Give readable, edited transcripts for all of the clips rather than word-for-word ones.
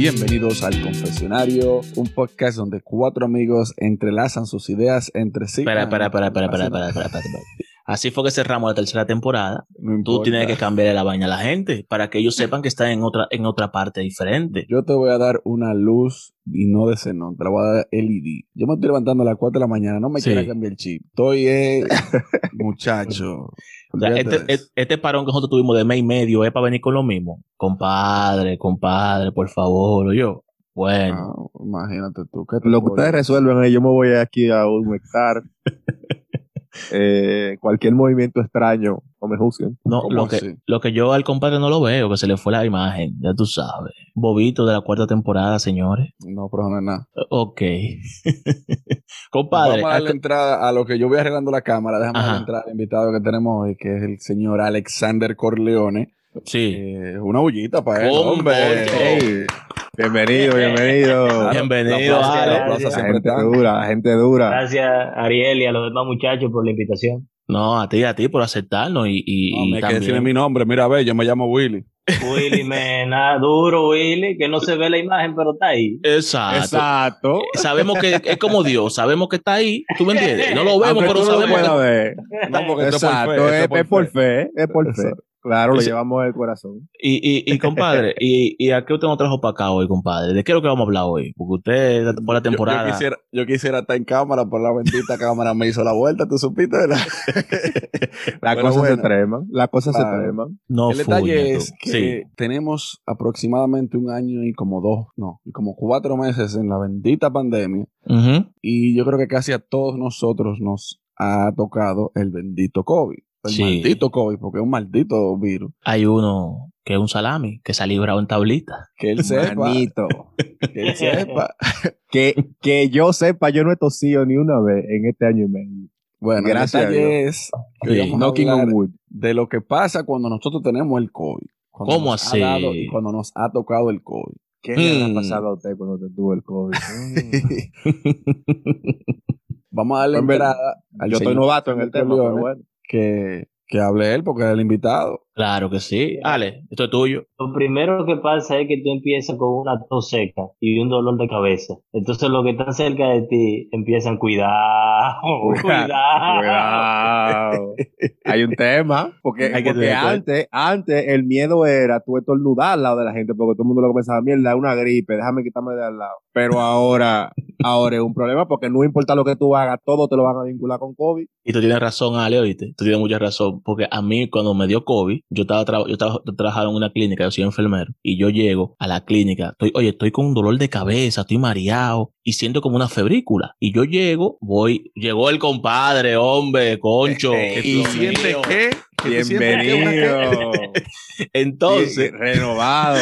Bienvenidos al Confesionario, un podcast donde cuatro amigos entrelazan sus ideas entre sí. Espera. Así fue que cerramos la tercera temporada. No, tú tienes que cambiarle la vaina a la gente para que ellos sepan que están en otra parte diferente. Yo te voy a dar una luz y no de xenón, te la voy a dar LED. Yo me estoy levantando a las 4 de la mañana, no me quiera cambiar el chip. Estoy muchacho. O sea, este parón que nosotros tuvimos de mes y medio es para venir con lo mismo. Compadre, por favor, o yo. Bueno. No, imagínate tú. Lo que ustedes resuelven, yo me voy aquí a un hectárea. Cualquier movimiento extraño, no me juzguen. No, lo que yo al compadre no lo veo, que se le fue la imagen, ya tú sabes. Bobito de la cuarta temporada, señores. No, pero no es nada. Ok. Compadre. Vamos a darle entrada a lo que yo voy arreglando la cámara. Déjame darle entrada al invitado que tenemos hoy, que es el señor Alexander Corleone. Sí. Una bullita para él, hombre. Hey. Bienvenido. La gente dura. Gracias, Ariel, y a los demás muchachos por la invitación. No, a ti por aceptarnos y hay que decirle mi nombre. Mira, a ver, yo me llamo Willy. Willy Mena, duro Willy, que no se ve la imagen, pero está ahí. Exacto. Sabemos que es como Dios, sabemos que está ahí, ¿tú me entiendes? No lo vemos, pero sabemos que... Ver. No, porque exacto, es por fe. Claro, lo llevamos al corazón. Y compadre, ¿y a qué usted nos trajo para acá hoy, compadre? ¿De qué es lo que vamos a hablar hoy? Porque usted, por la temporada... Yo quisiera estar en cámara, pero la bendita cámara me hizo la vuelta, ¿tú supiste? Las cosas se treman. No, el detalle es que tenemos aproximadamente un año y como 4 meses en la bendita pandemia. Uh-huh. Y yo creo que casi a todos nosotros nos ha tocado el bendito COVID. Maldito COVID, porque es un maldito virus. Hay uno que es un salami, que se ha librado en tablita. Que él sepa. que yo sepa, yo no he tosido ni una vez en este año y medio. Bueno, gracias. El detalle es que vamos a hablar de lo que pasa cuando nosotros tenemos el COVID. ¿Cómo así? Cuando nos ha tocado el COVID. ¿Qué le ha pasado a usted cuando te tuvo el COVID? Vamos a darle entrada. Yo estoy novato en el tema, pero bueno. Que hable él porque es el invitado. Claro que sí. Ale, esto es tuyo. Lo primero que pasa es que tú empiezas con una tos seca y un dolor de cabeza. Entonces los que están cerca de ti empiezan, cuidado. Hay un tema. Porque antes el miedo era tú estornudar al lado de la gente porque todo el mundo lo pensaba, mierda, es una gripe, déjame quitarme de al lado. Pero ahora es un problema porque no importa lo que tú hagas, todo te lo van a vincular con COVID. Y tú tienes razón, Ale, oíste. Tú tienes mucha razón porque a mí cuando me dio COVID, yo trabajaba en una clínica, yo soy enfermero, y yo llego a la clínica, estoy con un dolor de cabeza, estoy mareado, y siento como una febrícula. Y yo llegó el compadre, hombre, concho. ¿Y sientes qué? Bienvenido. Entonces, renovado.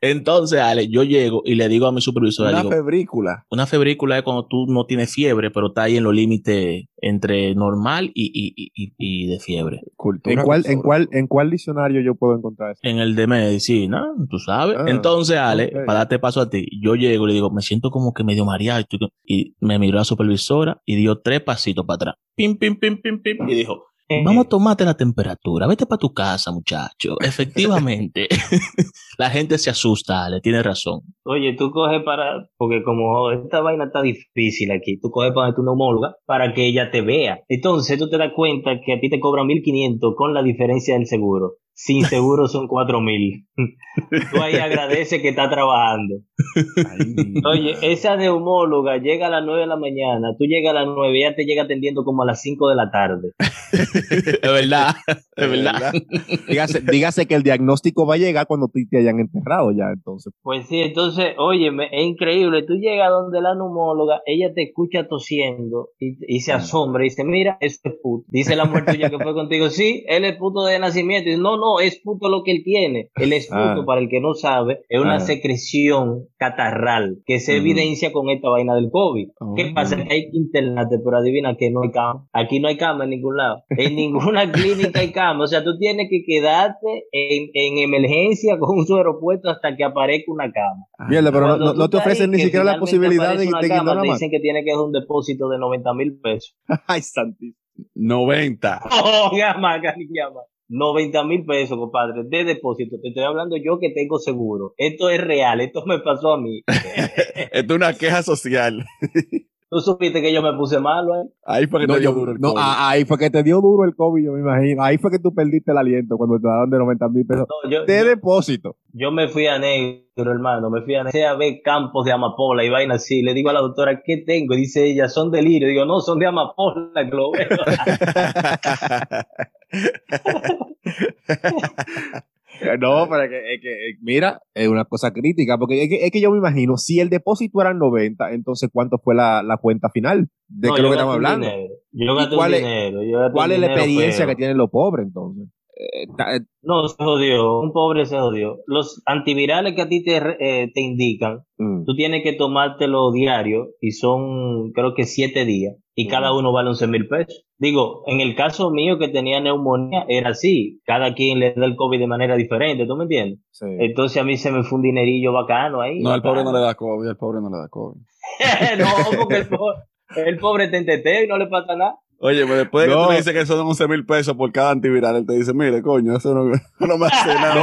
Entonces, Ale, yo llego y le digo a mi supervisora. Una febrícula. Una febrícula es cuando tú no tienes fiebre, pero está ahí en los límites entre normal y de fiebre. ¿En cuál diccionario yo puedo encontrar eso? En el de medicina, tú sabes. Entonces, Ale, para darte paso a ti, yo llego y le digo, me siento como que medio mareado. Y me miró la supervisora y dio 3 pasitos para atrás. Pim, pim, pim, pim, pim. Y dijo, vamos a tomarte la temperatura, vete para tu casa, muchacho. Efectivamente, la gente se asusta, Ale, tienes razón. Oye, tú coges porque como esta vaina está difícil aquí, tú coges para tu neumóloga para que ella te vea. Entonces tú te das cuenta que a ti te cobran 1.500 con la diferencia del seguro. Sin seguro son 4.000. Tú ahí agradeces que está trabajando. Oye, esa neumóloga llega a las 9 de la mañana, tú llegas a las 9 y ya te llega atendiendo como a las 5 de la tarde. Es verdad. Dígase que el diagnóstico va a llegar cuando te hayan enterrado ya, entonces. Pues sí, entonces, óyeme, es increíble. Tú llegas donde la neumóloga, ella te escucha tosiendo y se asombra y dice, mira, eso es puto. Dice la mujer tuya que fue contigo, sí, él es puto de nacimiento. Y dice, no, es puto lo que él tiene. El esputo, para el que no sabe, es una secreción catarral que se evidencia con esta vaina del COVID. ¿Qué pasa? Que hay que internarte, pero adivina que no hay cama. Aquí no hay cama en ningún lado. En ninguna clínica hay cama. O sea, tú tienes que quedarte en emergencia con un suero puesto hasta que aparezca una cama. Mierda, pero no te ofrecen ni siquiera la posibilidad de irte a una. Te dicen que tiene que hacer un depósito de 90 mil pesos. Ay, santísimo. 90. Oh, gama. $90,000 pesos, compadre, de depósito. Te estoy hablando yo que tengo seguro. Esto es real, esto me pasó a mí. Esto es una queja social. ¿Tú supiste que yo me puse malo, eh? Ahí fue que te dio duro el COVID. No, ahí fue que te dio duro el COVID, yo me imagino. Ahí fue que tú perdiste el aliento cuando te daban de $90,000 pesos de depósito. Yo me fui a negro, hermano. Me fui a negro. A ver campos de amapola y vaina así. Le digo a la doctora, ¿qué tengo? Y dice ella, son de lirio. Digo, no, son de amapola, que lo veo. No, pero es que mira, es una cosa crítica, porque es que yo me imagino, si el depósito era 90, entonces ¿cuánto fue la cuenta final? ¿De qué es lo que estamos hablando? ¿Cuál es la experiencia que tienen los pobres entonces? No, se jodió, un pobre se jodió. Los antivirales que a ti te indican, tú tienes que tomártelo diario y son creo que 7 días y cada uno vale $11,000 pesos. Digo, en el caso mío que tenía neumonía era así, cada quien le da el COVID de manera diferente, ¿tú me entiendes? Sí. Entonces a mí se me fue un dinerillo bacano ahí. No, bacano. Al pobre no le da COVID, al pobre no le da COVID. No, porque el pobre te entete y no le pasa nada. Oye, pues después de que tú le dices que son $11,000 pesos por cada antiviral, él te dice, mire, coño, eso no me hace nada.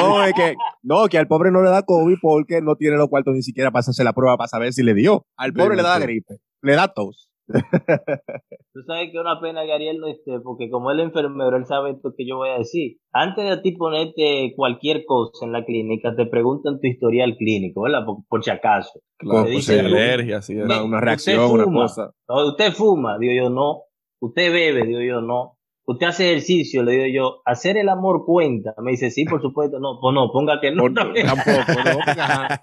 No, es que al pobre no le da COVID porque no tiene los cuartos ni siquiera para hacerse la prueba para saber si le dio. Al pobre le da gripe, le da tos. Tú sabes que es una pena que Ariel no esté, porque como él es enfermero, él sabe esto que yo voy a decir. Antes de a ti ponerte cualquier cosa en la clínica, te preguntan tu historial clínico, ¿verdad? Por si acaso. Claro, por si alergia, así, una reacción, una cosa. ¿Usted fuma? Digo yo, no. ¿Usted bebe? Digo yo, no. ¿Usted hace ejercicio? Le digo yo, ¿hacer el amor cuenta? Me dice, sí, por supuesto. No, pues no, ponga que no. Tampoco, no.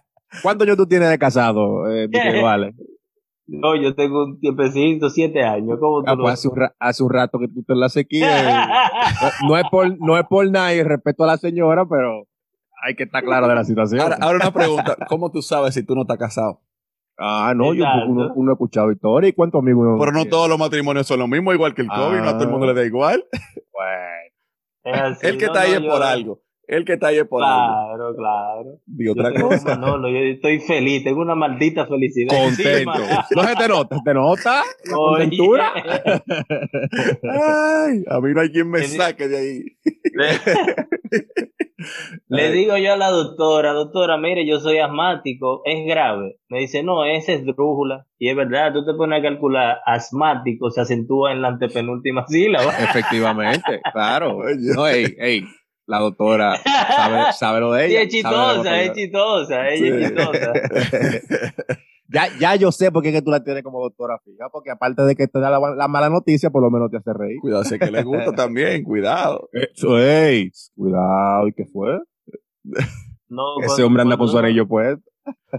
¿Cuántos años tú tienes de casado, Miguel Vale? No, yo tengo un tiempecito, 7 años. ¿Cómo tú pues hace un rato que tú estás en la sequía. No es por nada y respeto a la señora, pero hay que estar claro de la situación. Ahora una pregunta, ¿cómo tú sabes si tú no estás casado? Ah, no, exacto. Yo uno ha escuchado historias y cuántos amigos. Pero no todos los matrimonios son los mismos, igual que el COVID, no a todo el mundo le da igual. Bueno. Así, el que está ahí es por algo. El que está ahí es por algo. Claro. Digo otra cosa. Manolo, yo estoy feliz, tengo una maldita felicidad. Contento. No se te nota, la contentura. Ay, a mí no hay quien me saque de ahí. Le digo yo a la doctora, mire, yo soy asmático, es grave. Me dice, no, esa es esdrújula. Y es verdad, tú te pones a calcular, asmático se acentúa en la antepenúltima sílaba. Efectivamente, claro. No, la doctora sabe lo de ella. Sí, es chistosa. Ya yo sé por qué es que tú la tienes como doctora fija, porque aparte de que te da la mala noticia, por lo menos te hace reír. Cuidado, sé que le gusta también, cuidado. Eso es. Cuidado, ¿y qué fue? No, ese hombre anda con su anillo puesto.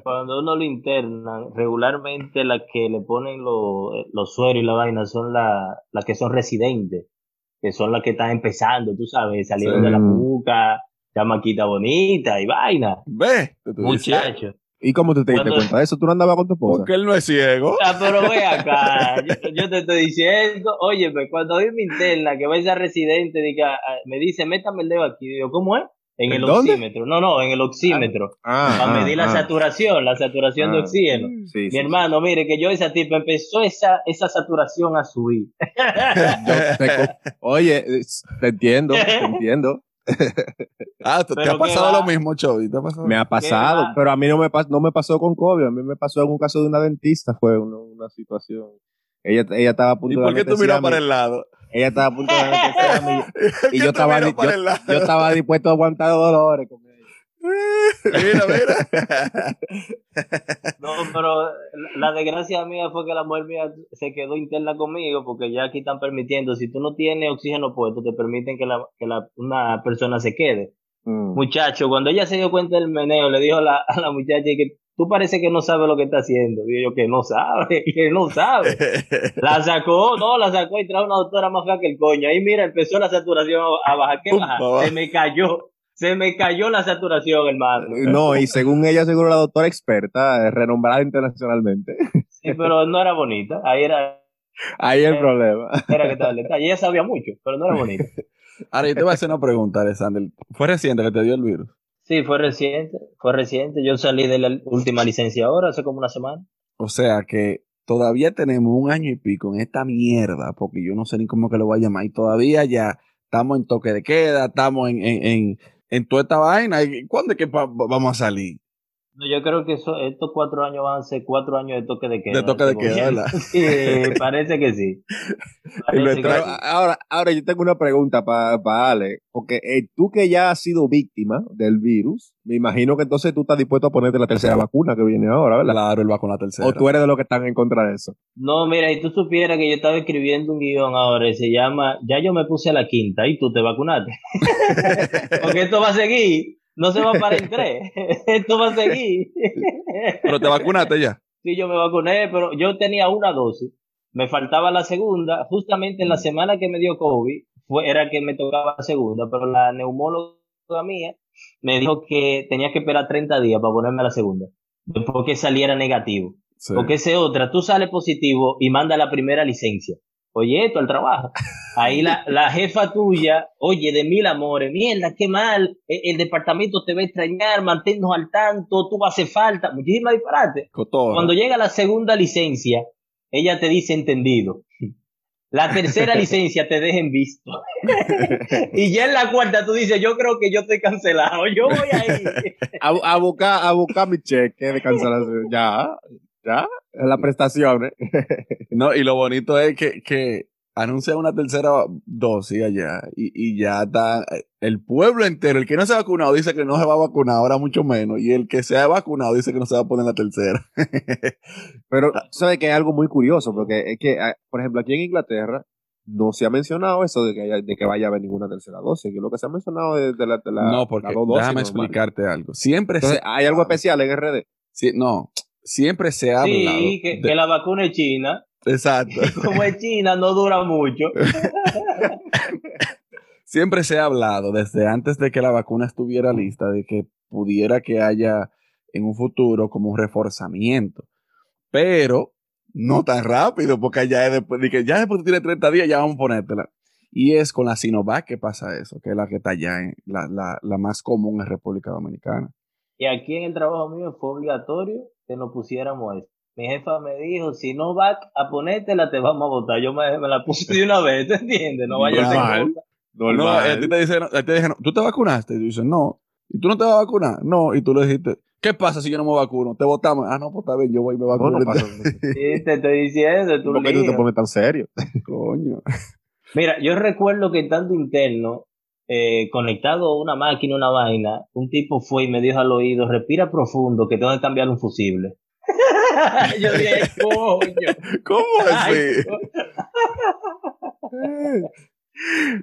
Cuando uno lo interna, regularmente las que le ponen los sueros y la vaina son las que son residentes, que son las que están empezando, tú sabes, salieron de la buca, chamaquita bonita y vaina. ¿Ves? Muchacho. ¿Y cómo te diste cuenta de eso? ¿Tú no andabas con tu esposa? Porque él no es ciego. Ah, pero ve acá, yo te estoy diciendo, óyeme, cuando doy mi interna, que vaya residente, diga, me dice, métame el dedo aquí. Digo, ¿cómo es? ¿En el oxímetro? No, en el oxímetro. Para medir la saturación de oxígeno. Sí, mi hermano, mire, que yo esa tipa empezó esa saturación a subir. Oye, te entiendo. ¿Te ha pasado lo mismo, Chovy? Me ha pasado, pero a mí no me pasó con COVID, a mí me pasó en un caso de una dentista, fue una situación. Ella estaba a punto de... ¿Y por qué tú miras para el lado? Ella estaba a punto de... y yo estaba dispuesto a aguantar dolores con ella. Mira. No, pero la desgracia mía fue que la mujer mía se quedó interna conmigo, porque ya aquí están permitiendo, si tú no tienes oxígeno puesto, te permiten que una persona se quede. Muchacho, cuando ella se dio cuenta del meneo, le dijo a la muchacha que... Tú parece que no sabes lo que está haciendo. Digo yo, que no sabe. La sacó y trajo una doctora más fea que el coño. Ahí mira, empezó la saturación a bajar. ¿Qué baja? Se me cayó la saturación, hermano. No, y según ella, seguro la doctora experta, renombrada internacionalmente. Sí, pero no era bonita. Ahí era el problema. Era que tal detalle. Ella sabía mucho, pero no era bonita. Ahora, yo te voy a hacer una pregunta, Alexander. ¿Fue reciente que te dio el virus? Sí, fue reciente. Yo salí de la última licencia ahora, hace como una semana. O sea que todavía tenemos 1 año y pico en esta mierda, porque yo no sé ni cómo que lo voy a llamar. Y todavía ya estamos en toque de queda, estamos en toda esta vaina. ¿Cuándo es que vamos a salir? No, yo creo que estos 4 años van a ser 4 años de toque de queda. De toque de queda, ¿verdad? Parece que sí. Parece que ahora yo tengo una pregunta para Ale, porque tú que ya has sido víctima del virus, me imagino que entonces tú estás dispuesto a ponerte la tercera vacuna que viene ahora, ¿verdad? Claro, el vacuna tercera. ¿O tú eres de los que están en contra de eso? No, mira, y tú supieras que yo estaba escribiendo un guión ahora y se llama "Ya yo me puse a la quinta y tú te vacunaste". Porque esto va a seguir. No se va a parar en 3. Esto va a seguir. ¿Pero te vacunaste ya? Sí, yo me vacuné, pero yo tenía una dosis. Me faltaba la segunda. Justamente en la semana que me dio COVID, era que me tocaba la segunda, pero la neumóloga mía me dijo que tenía que esperar 30 días para ponerme la segunda, después que saliera negativo. Sí. Porque esa es otra. Tú sales positivo y mandas la primera licencia. Oye, esto al trabajo. Ahí la jefa tuya, oye, de mil amores, mierda, qué mal, el departamento te va a extrañar, manténnos al tanto, tú vas a hacer falta, muchísimas disparates. Cotorra. Cuando llega la segunda licencia, ella te dice entendido. La tercera licencia te dejen visto. Y ya en la cuarta tú dices, yo creo que yo estoy cancelado, yo voy ahí. a buscar mi cheque de cancelación, ya. ¿Ya? La prestación, ¿eh? No, y lo bonito es que anuncia una tercera dosis allá y ya está el pueblo entero. El que no se ha vacunado dice que no se va a vacunar, ahora mucho menos. Y el que se ha vacunado dice que no se va a poner la tercera. Pero tú sabes que hay algo muy curioso, porque es que, por ejemplo, aquí en Inglaterra no se ha mencionado eso de que vaya a haber ninguna tercera dosis, que lo que se ha mencionado es de la no, porque la dosis. Déjame explicarte algo. Siempre entonces, hay algo especial en RD. Sí, no. Siempre se habla. Sí, que la vacuna es china. Exacto. Como es china, no dura mucho. Siempre se ha hablado, desde antes de que la vacuna estuviera lista, de que pudiera que haya en un futuro como un reforzamiento. Pero no tan rápido, porque ya después de que tiene 30 días, ya vamos a ponértela. Y es con la Sinovac que pasa eso, que es la que está ya en la más común en República Dominicana. Y aquí en el trabajo mío fue obligatorio que nos pusiéramos eso. Mi jefa me dijo, si no vas a ponértela, te vamos a botar. Yo me la puse de una vez, ¿te entiendes? No vayas a ser. No, a ti te dicen, no, ¿tú te vacunaste? Y tú dices, no. ¿Y tú no te vas a vacunar? No. Y tú le dijiste, ¿qué pasa si yo no me vacuno? Te votamos. Ah, no, pues está bien, yo voy y me vacuno. No pasa. Sí, te estoy diciendo, tú ¿por qué tú te pones tan serio? Coño. Mira, yo recuerdo que estando interno, conectado a una máquina, una vaina, un tipo fue y me dijo al oído, respira profundo, que tengo que cambiar un fusible. Yo dije, coño. ¿Cómo así?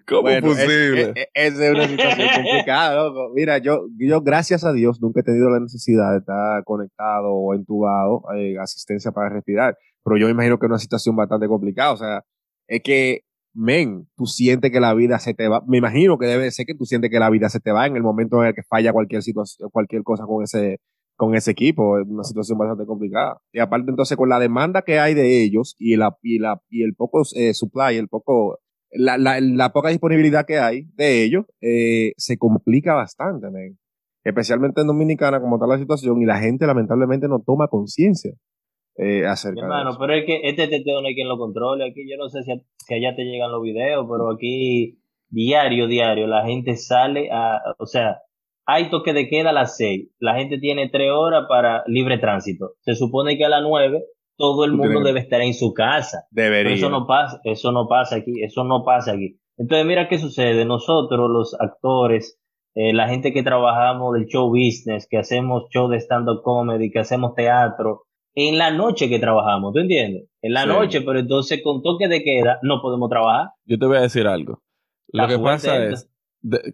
¿Cómo es posible? Esa es una situación complicada, loco. Mira, yo gracias a Dios nunca he tenido la necesidad de estar conectado o entubado, asistencia para respirar, pero yo me imagino que es una situación bastante complicada, o sea, es que tú sientes que la vida se te va. Me imagino que debe ser que tú sientes que la vida se te va en el momento en el que falla cualquier cosa con ese equipo. Es una situación bastante complicada. Y aparte, entonces, con la demanda que hay de ellos y el poco supply, la poca disponibilidad que hay de ellos, se complica bastante, man. Especialmente en Dominicana, como está la situación, y la gente lamentablemente no toma conciencia. Hermano, pero es que este teteo no hay quien lo controle. Aquí yo no sé si allá te llegan los videos, pero aquí diario la gente sale o sea, hay toque de queda a las 6, la gente tiene 3 horas para libre tránsito, se supone que a las 9 todo el mundo debe estar en su casa. Debería. Eso no pasa aquí. Entonces mira qué sucede, nosotros los actores, la gente que trabajamos del show business, que hacemos show de stand-up comedy, que hacemos teatro, en la noche que trabajamos, ¿tú entiendes? En la noche, pero entonces con toque de queda no podemos trabajar. Yo te voy a decir algo. Lo que pasa es,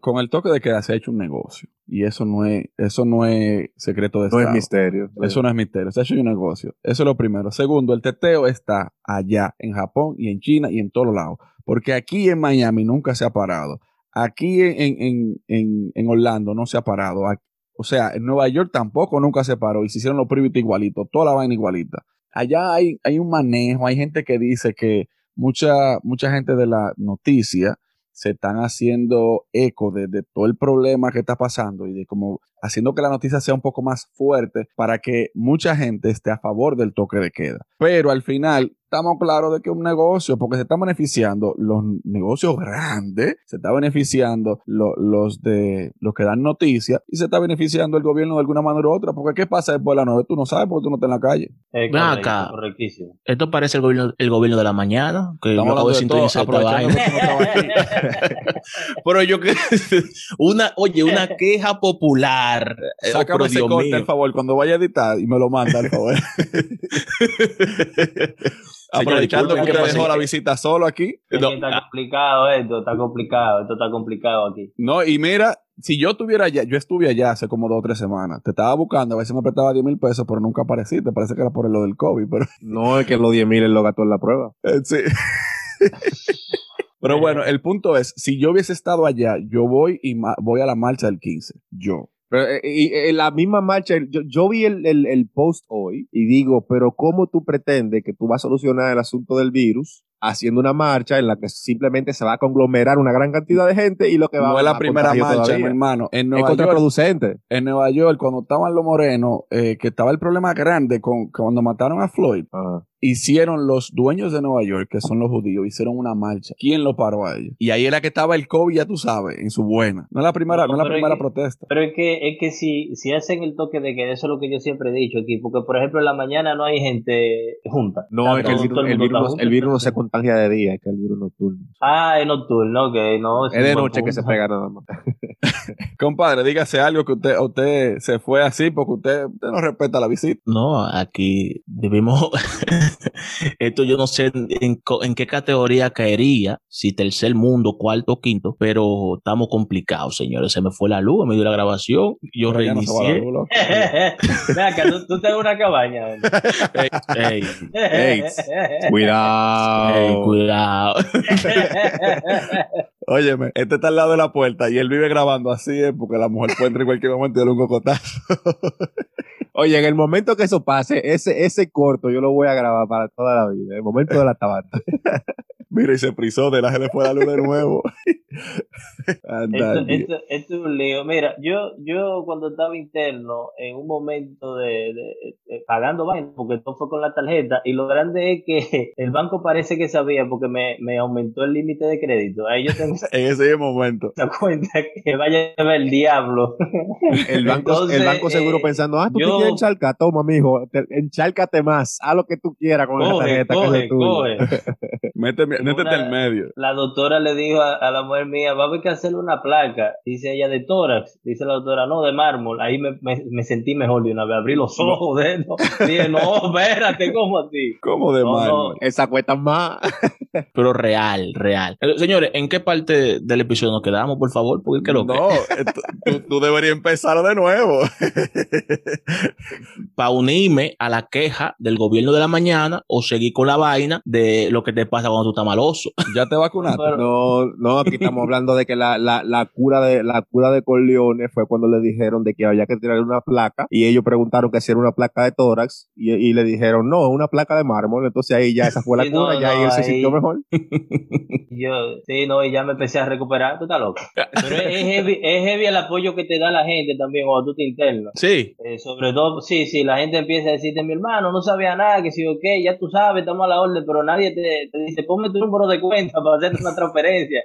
con el toque de queda se ha hecho un negocio. Y eso no es secreto de Estado. No es misterio. Eso no es misterio. Se ha hecho un negocio. Eso es lo primero. Segundo, el teteo está allá, en Japón y en China y en todos lados. Porque aquí en Miami nunca se ha parado. Aquí en Orlando no se ha parado. O sea, en Nueva York tampoco nunca se paró y se hicieron los privitos igualitos, toda la vaina igualita. Allá hay un manejo, hay gente que dice que mucha gente de la noticia se están haciendo eco de todo el problema que está pasando y de como haciendo que la noticia sea un poco más fuerte para que mucha gente esté a favor del toque de queda. Pero al final, estamos claros de que es un negocio, porque se están beneficiando los negocios grandes, se está beneficiando los que dan noticias y se está beneficiando el gobierno de alguna manera u otra, porque ¿qué pasa después de la 9? Tú no sabes porque tú no estás en la calle. Acá, correctísimo. Esto parece el gobierno de la mañana, que estamos yo acabo de sintonizar esta vaina. Pero yo que una queja popular. Sácame ese corte, por favor, cuando vaya a editar y me lo manda, por favor. Aprovechando que usted dejó la visita solo aquí. No. Está complicado aquí. No, y mira, si yo estuviera allá, yo estuve allá hace como 2 o 3 semanas. Te estaba buscando, a veces me prestaba 10,000 pesos, pero nunca apareciste. Parece que era por lo del COVID, pero... No, es que los 10,000 él lo gastó en la prueba. Sí. Pero bueno, el punto es, si yo hubiese estado allá, yo voy a la marcha del 15. Yo. Pero en la misma marcha, yo vi el post hoy y digo, pero ¿cómo tú pretendes que tú vas a solucionar el asunto del virus haciendo una marcha en la que simplemente se va a conglomerar una gran cantidad de gente y lo que va a... No es la primera marcha, mi hermano. Es contraproducente. En Nueva York, cuando estaban los morenos, que estaba el problema grande cuando mataron a Floyd, hicieron los dueños de Nueva York, que son los judíos, hicieron una marcha. ¿Quién lo paró a ellos? Y ahí era que estaba el COVID, ya tú sabes, en su buena. No es la primera protesta. Pero es que si hacen el toque de queda, eso es lo que yo siempre he dicho aquí, porque por ejemplo en la mañana no hay gente junta. No, es que el virus no se contagia de día, es que el virus nocturno. Ah, es nocturno, ok. No, es de noche que se pega nada más. Compadre, dígase algo que usted se fue así porque usted no respeta la visita. No, aquí debemos... Esto yo no sé en qué categoría caería, si tercer mundo, cuarto, quinto, pero estamos complicados, señores. Se me fue la luz, me dio la grabación, yo pero reinicié. No acá, tú tenés una cabaña. Hey, cuidado. Cuidado. Óyeme, este está al lado de la puerta y él vive grabando así, porque la mujer puede entrar en cualquier momento y darle un cocotazo. Oye, en el momento que eso pase, ese corto yo lo voy a grabar para toda la vida. El momento de la tabata. Mira, y se prisó, de la gente fue a la luz de nuevo. Anda, esto es un lío. Mira, yo cuando estaba interno, en un momento de pagando vaina, porque todo fue con la tarjeta, y lo grande es que el banco parece que sabía, porque me aumentó el límite de crédito. Ahí yo tengo en ese momento. Te das cuenta que vaya a ver el diablo. El banco seguro pensando, tú yo, encharca, toma, mijo, encharcate más, haz lo que tú quieras con esa tarjeta que es tuya. Métete en medio. La doctora le dijo a la mujer mía, va a haber que hacerle una placa, dice ella, de tórax, dice la doctora, no, de mármol. Ahí me sentí mejor de una vez, abrí los ojos, dije, no, espérate, ¿cómo así? ¿Cómo de mármol? No. Esa cuesta más. Pero real. Señores, ¿en qué parte del episodio nos quedamos, por favor? Porque creo que... No, tú deberías empezar de nuevo. Para unirme a la queja del gobierno de la mañana o seguir con la vaina de lo que te pasa cuando tú estás maloso. ¿Ya te vacunaste? No, aquí estamos hablando de que la cura de Corleone fue cuando le dijeron de que había que tirar una placa y ellos preguntaron que si era una placa de tórax y le dijeron, no, es una placa de mármol. Entonces ahí ya esa fue la cura, ya ahí él se sintió mejor. Y ya me empecé a recuperar. Tú estás loco. Pero es heavy el apoyo que te da la gente también cuando tú te internas. Sí. Sobre todo, sí, la gente empieza a decirte, mi hermano, no sabía nada, que sí, ok, ya tú sabes, estamos a la orden, pero nadie te dice, ponme tu número de cuenta para hacerte una transferencia.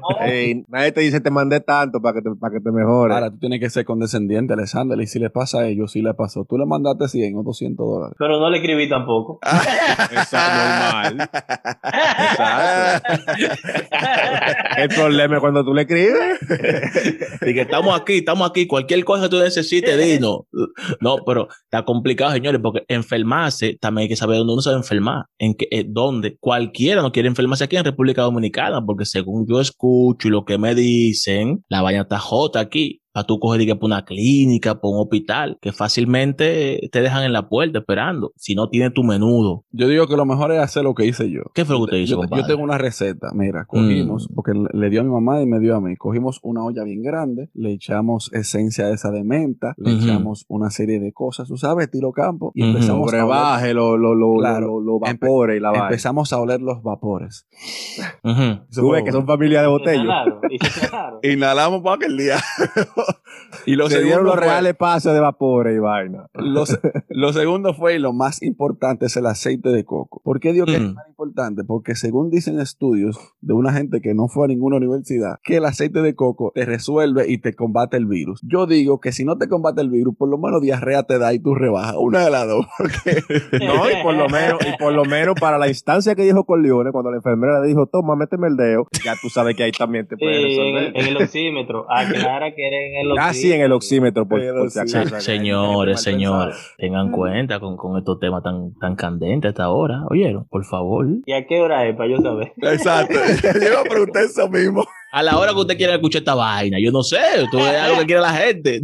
¿No? Hey, nadie te dice, te mandé tanto para que te mejores. Ahora, tú tienes que ser condescendiente, Alexander, y si le pasa a ellos, si le pasó, tú le mandaste $100 o $200. Pero no le escribí tampoco. Normal. El problema es cuando tú le escribes. Y que estamos aquí, cualquier cosa que tú necesites, dinos. No, pero está complicado, señores, porque enfermarse también hay que saber dónde uno se va a enfermar, dónde. Cualquiera no quiere enfermarse aquí en República Dominicana, porque según yo escucho y lo que me dicen, la vaina está jota aquí. Para tú coger, digamos, una clínica, por un hospital, que fácilmente te dejan en la puerta esperando, si no tienes tu menudo. Yo digo que lo mejor es hacer lo que hice yo. ¿Qué fue lo que usted hizo, compadre? Yo tengo una receta, mira, cogimos, porque le dio a mi mamá y me dio a mí, cogimos una olla bien grande, le echamos esencia esa de menta, le echamos una serie de cosas, tú sabes, estilo campo, y empezamos a oler los vapores y la vaina. Empezamos a oler los vapores. Tú ves que son familia de botellas. Inhalamos para aquel día. Y lo se dieron los reales pases de vapores y vaina. Lo segundo fue, y lo más importante, es el aceite de coco. ¿Por qué digo que es tan importante? Porque según dicen estudios de una gente que no fue a ninguna universidad, que el aceite de coco te resuelve y te combate el virus. Yo digo que si no te combate el virus, por lo menos diarrea te da y tú rebajas. Una de las dos. No, y por lo menos para la instancia que dijo Corleone, cuando la enfermera le dijo, toma, méteme el dedo, ya tú sabes que ahí también te puede resolver. En el oxímetro. Aclara que eres en el oxímetro. Ah, sí, en el oxímetro. Por si acaso, señores, tengan cuenta con estos temas tan candentes hasta ahora. ¿Oyeron? Por favor. ¿Y a qué hora es? Para yo saber. Exacto. Yo iba a preguntar eso mismo. A la hora que usted quiera escuchar esta vaina, yo no sé, tú es algo que quiere la gente.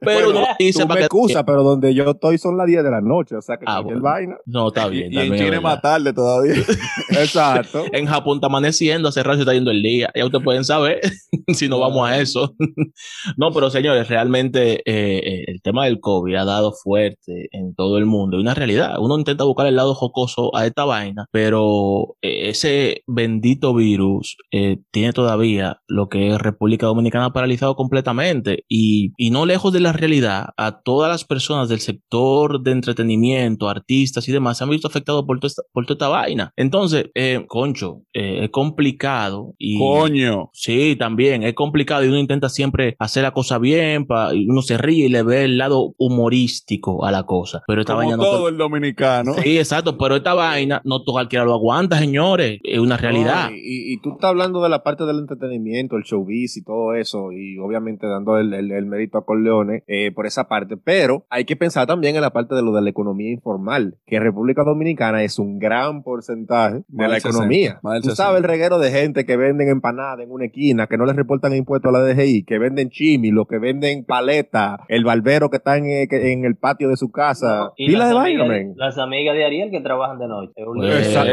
Pero bueno, no dice tú para me excusas, pero donde yo estoy son las 10 de la noche, o sea que cualquier vaina. No, está bien. Y en Chile es más tarde todavía. Exacto. En Japón está amaneciendo, hace rato está yendo el día. Ya ustedes pueden saber si no vamos a eso. No, pero señores, realmente el tema del COVID ha dado fuerte en todo el mundo. Es una realidad. Uno intenta buscar el lado jocoso a esta vaina, pero ese bendito virus tiene todavía lo que es República Dominicana paralizado completamente y no lejos de la realidad. A todas las personas del sector de entretenimiento, artistas y demás se han visto afectados por toda esta vaina. Entonces, es complicado. Y, ¡coño! Sí, también es complicado y uno intenta siempre hacer la cosa bien, uno se ríe y le ve el lado humorístico a la cosa. Pero esta como vaina todo el dominicano. Sí, exacto, pero esta vaina no todo cualquiera lo aguanta, señores. Es una realidad. No, y tú estás hablando de la parte del entretenimiento, el showbiz y todo eso, y obviamente dando el mérito a Corleone por esa parte, pero hay que pensar también en la parte de lo de la economía informal, que República Dominicana es un gran porcentaje de la economía. Tú sabes el reguero de gente que venden empanadas en una esquina, que no les reportan impuestos a la DGI, que venden chimis, los que venden paletas, el barbero que está en el patio de su casa, y pila de vaina, las amigas de Ariel que trabajan de noche. No,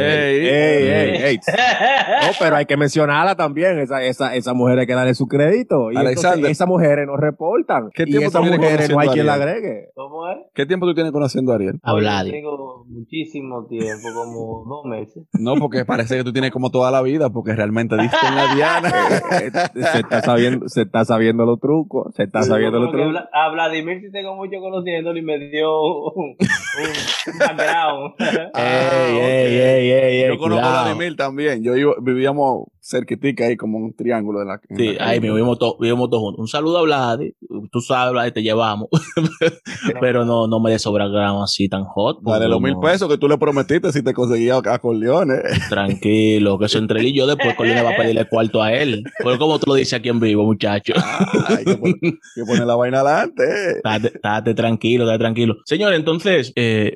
pero hay que mencionarla también. Esas mujeres hay que darle su crédito. Y Alexander, entonces, esas mujeres no reportan. ¿Qué tiempo y esas mujeres no hay quien la agregue? ¿Cómo es? ¿Qué tiempo tú tienes conociendo a Ariel? Hablar. Yo tengo muchísimo tiempo, como 2 meses. No, porque parece que tú tienes como toda la vida, porque realmente diste en la diana. Se está sabiendo los trucos. A Vladimir sí tengo mucho conociéndolo y me dio un background. Yo conozco a Vladimir también. Vivíamos cerquitica ahí como un triángulo de la sí, ahí vivimos todos juntos. Un saludo a Vladi, tú sabes, Vladi, te llevamos. Pero no me de sobragramo así tan hot. Dale los 1,000 pesos que tú le prometiste si te conseguía a Corleone. Tranquilo, que eso entre él y yo. Después Corleone va a pedirle cuarto a él. Pero como tú lo dices aquí en vivo, muchacho. Hay que poner la vaina adelante. Estate tranquilo. Señor, entonces,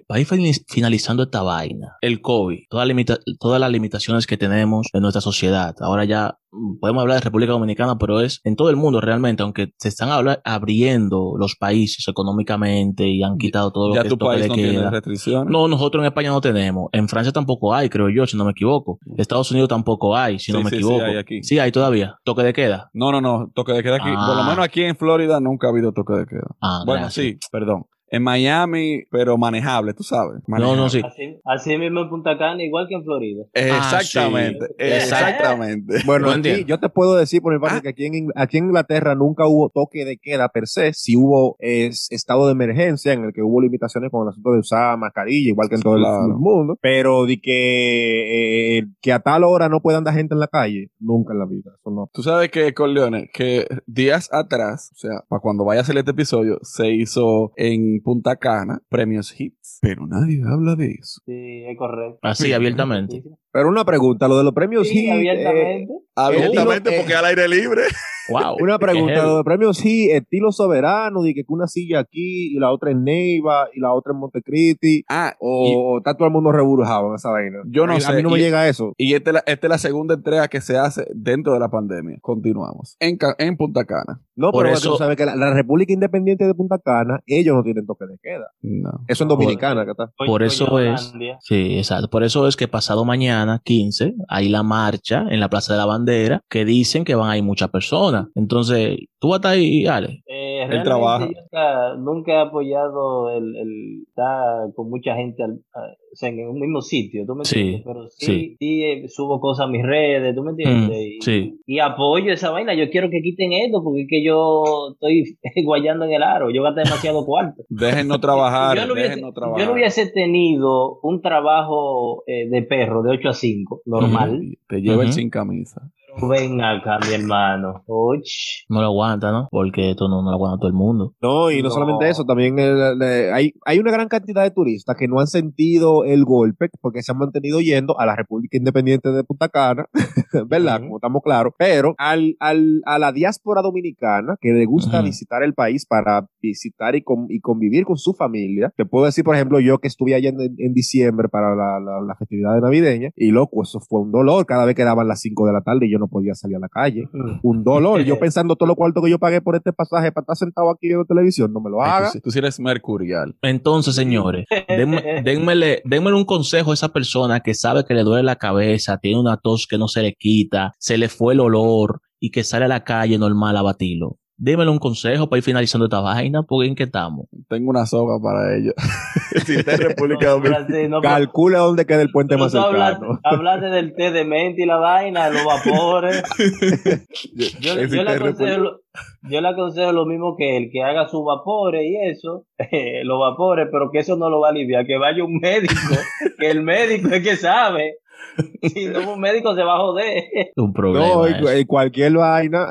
para ir finalizando esta vaina, el COVID, todas las limitaciones que tenemos en nuestra sociedad, ahora ya podemos hablar de República Dominicana, pero es en todo el mundo realmente, aunque se están abriendo los países económicamente y han quitado todo lo que esto que le queda. No, nosotros en España no tenemos. En Francia tampoco hay, creo yo, si no me equivoco. Estados Unidos tampoco hay, si no me equivoco. Sí, hay todavía. ¿Toque de queda? No. Toque de queda aquí. Por lo menos aquí en Florida nunca ha habido toque de queda. Sí, perdón. En Miami, pero manejable, tú sabes. Manejable. No, sí. Así mismo en Punta Cana, igual que en Florida. Exactamente. Bueno, aquí, yo te puedo decir por el barrio que aquí en Inglaterra nunca hubo toque de queda per se. Sí hubo estado de emergencia en el que hubo limitaciones con el asunto de usar mascarilla, igual que en todo el mundo. Pero de que a tal hora no puede andar gente en la calle, nunca en la vida. Eso no. Tú sabes que, Corleone, que días atrás, o sea, para cuando vaya a salir este episodio, se hizo en Punta Cana, Premios Hits, pero nadie habla de eso. Sí, es correcto. Así, abiertamente. Pero una pregunta, lo de los Premios Hits. Abiertamente porque al aire libre. Wow. Una pregunta, lo de Premios Hits, estilo soberano, de que una silla aquí y la otra en Neiva y la otra en Montecristi. O está todo el mundo reburujado en esa vaina. Yo no sé. A mí no me llega eso. Y esta es la segunda entrega que se hace dentro de la pandemia. Continuamos. En Punta Cana. No, por pero eso, tú sabes que la República Independiente de Punta Cana, ellos no tienen toque de queda. No. Eso en Dominicana, que está. Por eso es. Sí, exacto. Por eso es que pasado mañana, 15, hay la marcha en la Plaza de la Bandera que dicen que van a ir muchas personas. Entonces, tú vas a estar ahí, Ale. realmente trabaja. Yo nunca he apoyado el estar con mucha gente o sea, en un mismo sitio, ¿tú me entiendes? Sí, pero sí, subo cosas a mis redes, ¿tú me entiendes? Y apoyo esa vaina. Yo quiero que quiten esto porque es que yo estoy guayando en el aro. Yo gasté demasiado cuarto. Déjennos trabajar, déjennos trabajar. Yo no hubiese tenido un trabajo de perro de 8 a 5, normal. Te lleva el sin camisa. Ven acá, mi hermano. Uch. No lo aguanta, ¿no? Porque esto no lo aguanta todo el mundo. No, y no solamente eso, también hay una gran cantidad de turistas que no han sentido el golpe porque se han mantenido yendo a la República Independiente de Punta Cana, ¿verdad? Como estamos claros. Pero a la diáspora dominicana que le gusta visitar el país para visitar y convivir con su familia. Te puedo decir, por ejemplo, yo que estuve allá en diciembre para la festividad navideña y, loco, eso fue un dolor. Cada vez que daban las 5 de la tarde y yo no podía salir a la calle. Un dolor. Yo pensando todo lo cuarto que yo pagué por este pasaje para estar sentado aquí viendo televisión, no me lo hagas. Tú sí eres mercurial. Entonces, señores, dénmele un consejo a esa persona que sabe que le duele la cabeza, tiene una tos que no se le quita, se le fue el olor y que sale a la calle normal a batirlo. Dímelo un consejo para ir finalizando esta vaina, porque ¿en qué estamos? Tengo una soga para ello. Si está en República Dominicana, calcula dónde queda el puente más cercano. Hablaste del té de menta y la vaina, los vapores. Yo le aconsejo lo mismo que el que haga sus vapores y eso, los vapores, pero que eso no lo va a aliviar, que vaya un médico, que el médico es que sabe. Si no, un médico se va a joder. Un problema. No, cualquier vaina.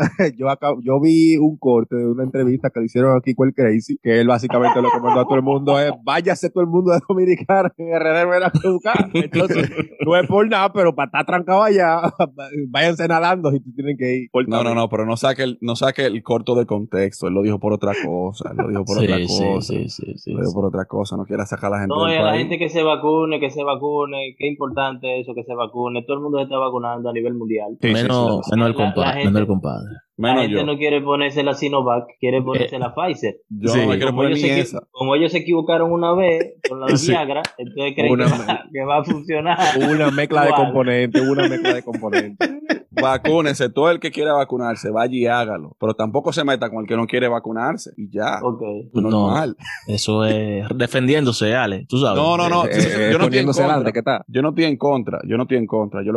Yo vi un corte de una entrevista que le hicieron aquí con el Crazy, que él básicamente lo que mandó a todo el mundo es: váyase todo el mundo a Dominicana en RD Veracruzca. Entonces, no es por nada, pero para estar trancado allá, váyanse nadando si tienen que ir. No, pero no saque el corto de contexto. Él lo dijo por otra cosa. Él lo dijo por otra cosa. Sí, lo dijo por otra cosa. No quiera sacar a la gente. No, la gente que se vacune. Qué importante eso, que se vacune. Todo el mundo se está vacunando a nivel mundial. Menos el compadre. La gente no quiere ponerse la Sinovac, quiere ponerse la Pfizer. Como ellos se equivocaron una vez con la Viagra, entonces creen que va a funcionar. Una mezcla de componentes, Vacúnense, todo el que quiera vacunarse, vaya y hágalo. Pero tampoco se meta con el que no quiere vacunarse y ya. Okay. Normal. No, eso es defendiéndose, Ale. Tú sabes. No. Yo no estoy en contra. Yo lo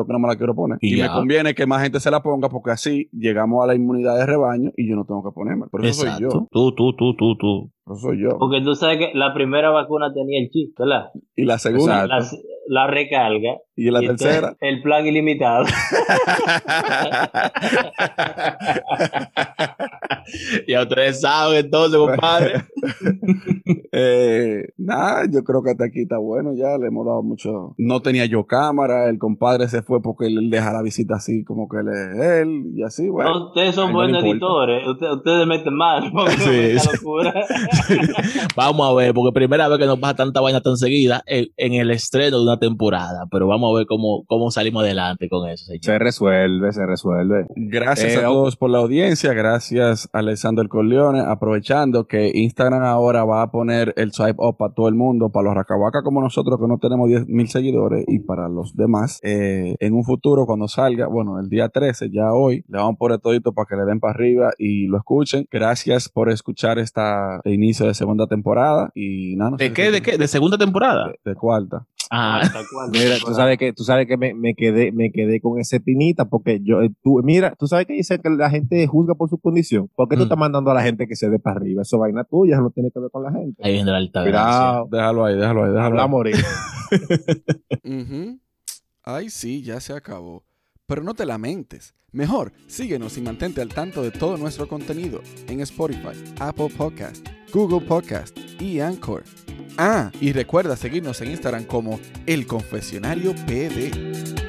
que no me la quiero poner. Y me conviene que más gente se la ponga porque así llegamos a la inmunidad de rebaño y yo no tengo que ponerme. Por eso soy yo. Tú. No soy yo. Porque tú sabes que la primera vacuna tenía el chip, ¿verdad? Y la segunda. La recarga. Y la tercera. El plan ilimitado. Ya ustedes saben entonces, compadre. Nada, yo creo que hasta aquí está bueno ya. Le hemos dado mucho. No tenía yo cámara. El compadre se fue porque él deja la visita así como que él y así, bueno. No, ustedes son buenos editores. Ustedes meten mal. Sí. Locura. Vamos a ver, porque primera vez que nos pasa tanta vaina tan seguida en el estreno de una temporada, pero vamos a ver cómo salimos adelante con eso, señor. Se resuelve. Gracias a todos por la audiencia, gracias a Alexander Corleone, aprovechando que Instagram ahora va a poner el swipe up para todo el mundo, para los racahuacas como nosotros que no tenemos 10,000 seguidores y para los demás, en un futuro cuando salga, bueno, el día 13, ya hoy, le vamos a poner todito para que le den para arriba y lo escuchen. Gracias por escuchar este inicio de segunda temporada y nada. No sé ¿De qué? ¿De segunda temporada? De cuarta. Mira, tú sabes que me quedé con esa espinita porque tú sabes que dice que la gente juzga por su condición. ¿Por qué tú estás mandando a la gente que se dé para arriba? Eso vaina tuya, no tiene que ver con la gente. Ahí viene la alta. Déjalo ahí. Habla morir. Ay, sí, ya se acabó. Pero no te lamentes. Mejor, síguenos y mantente al tanto de todo nuestro contenido en Spotify, Apple Podcast, Google Podcast y Anchor. Y recuerda seguirnos en Instagram como El Confesionario PD.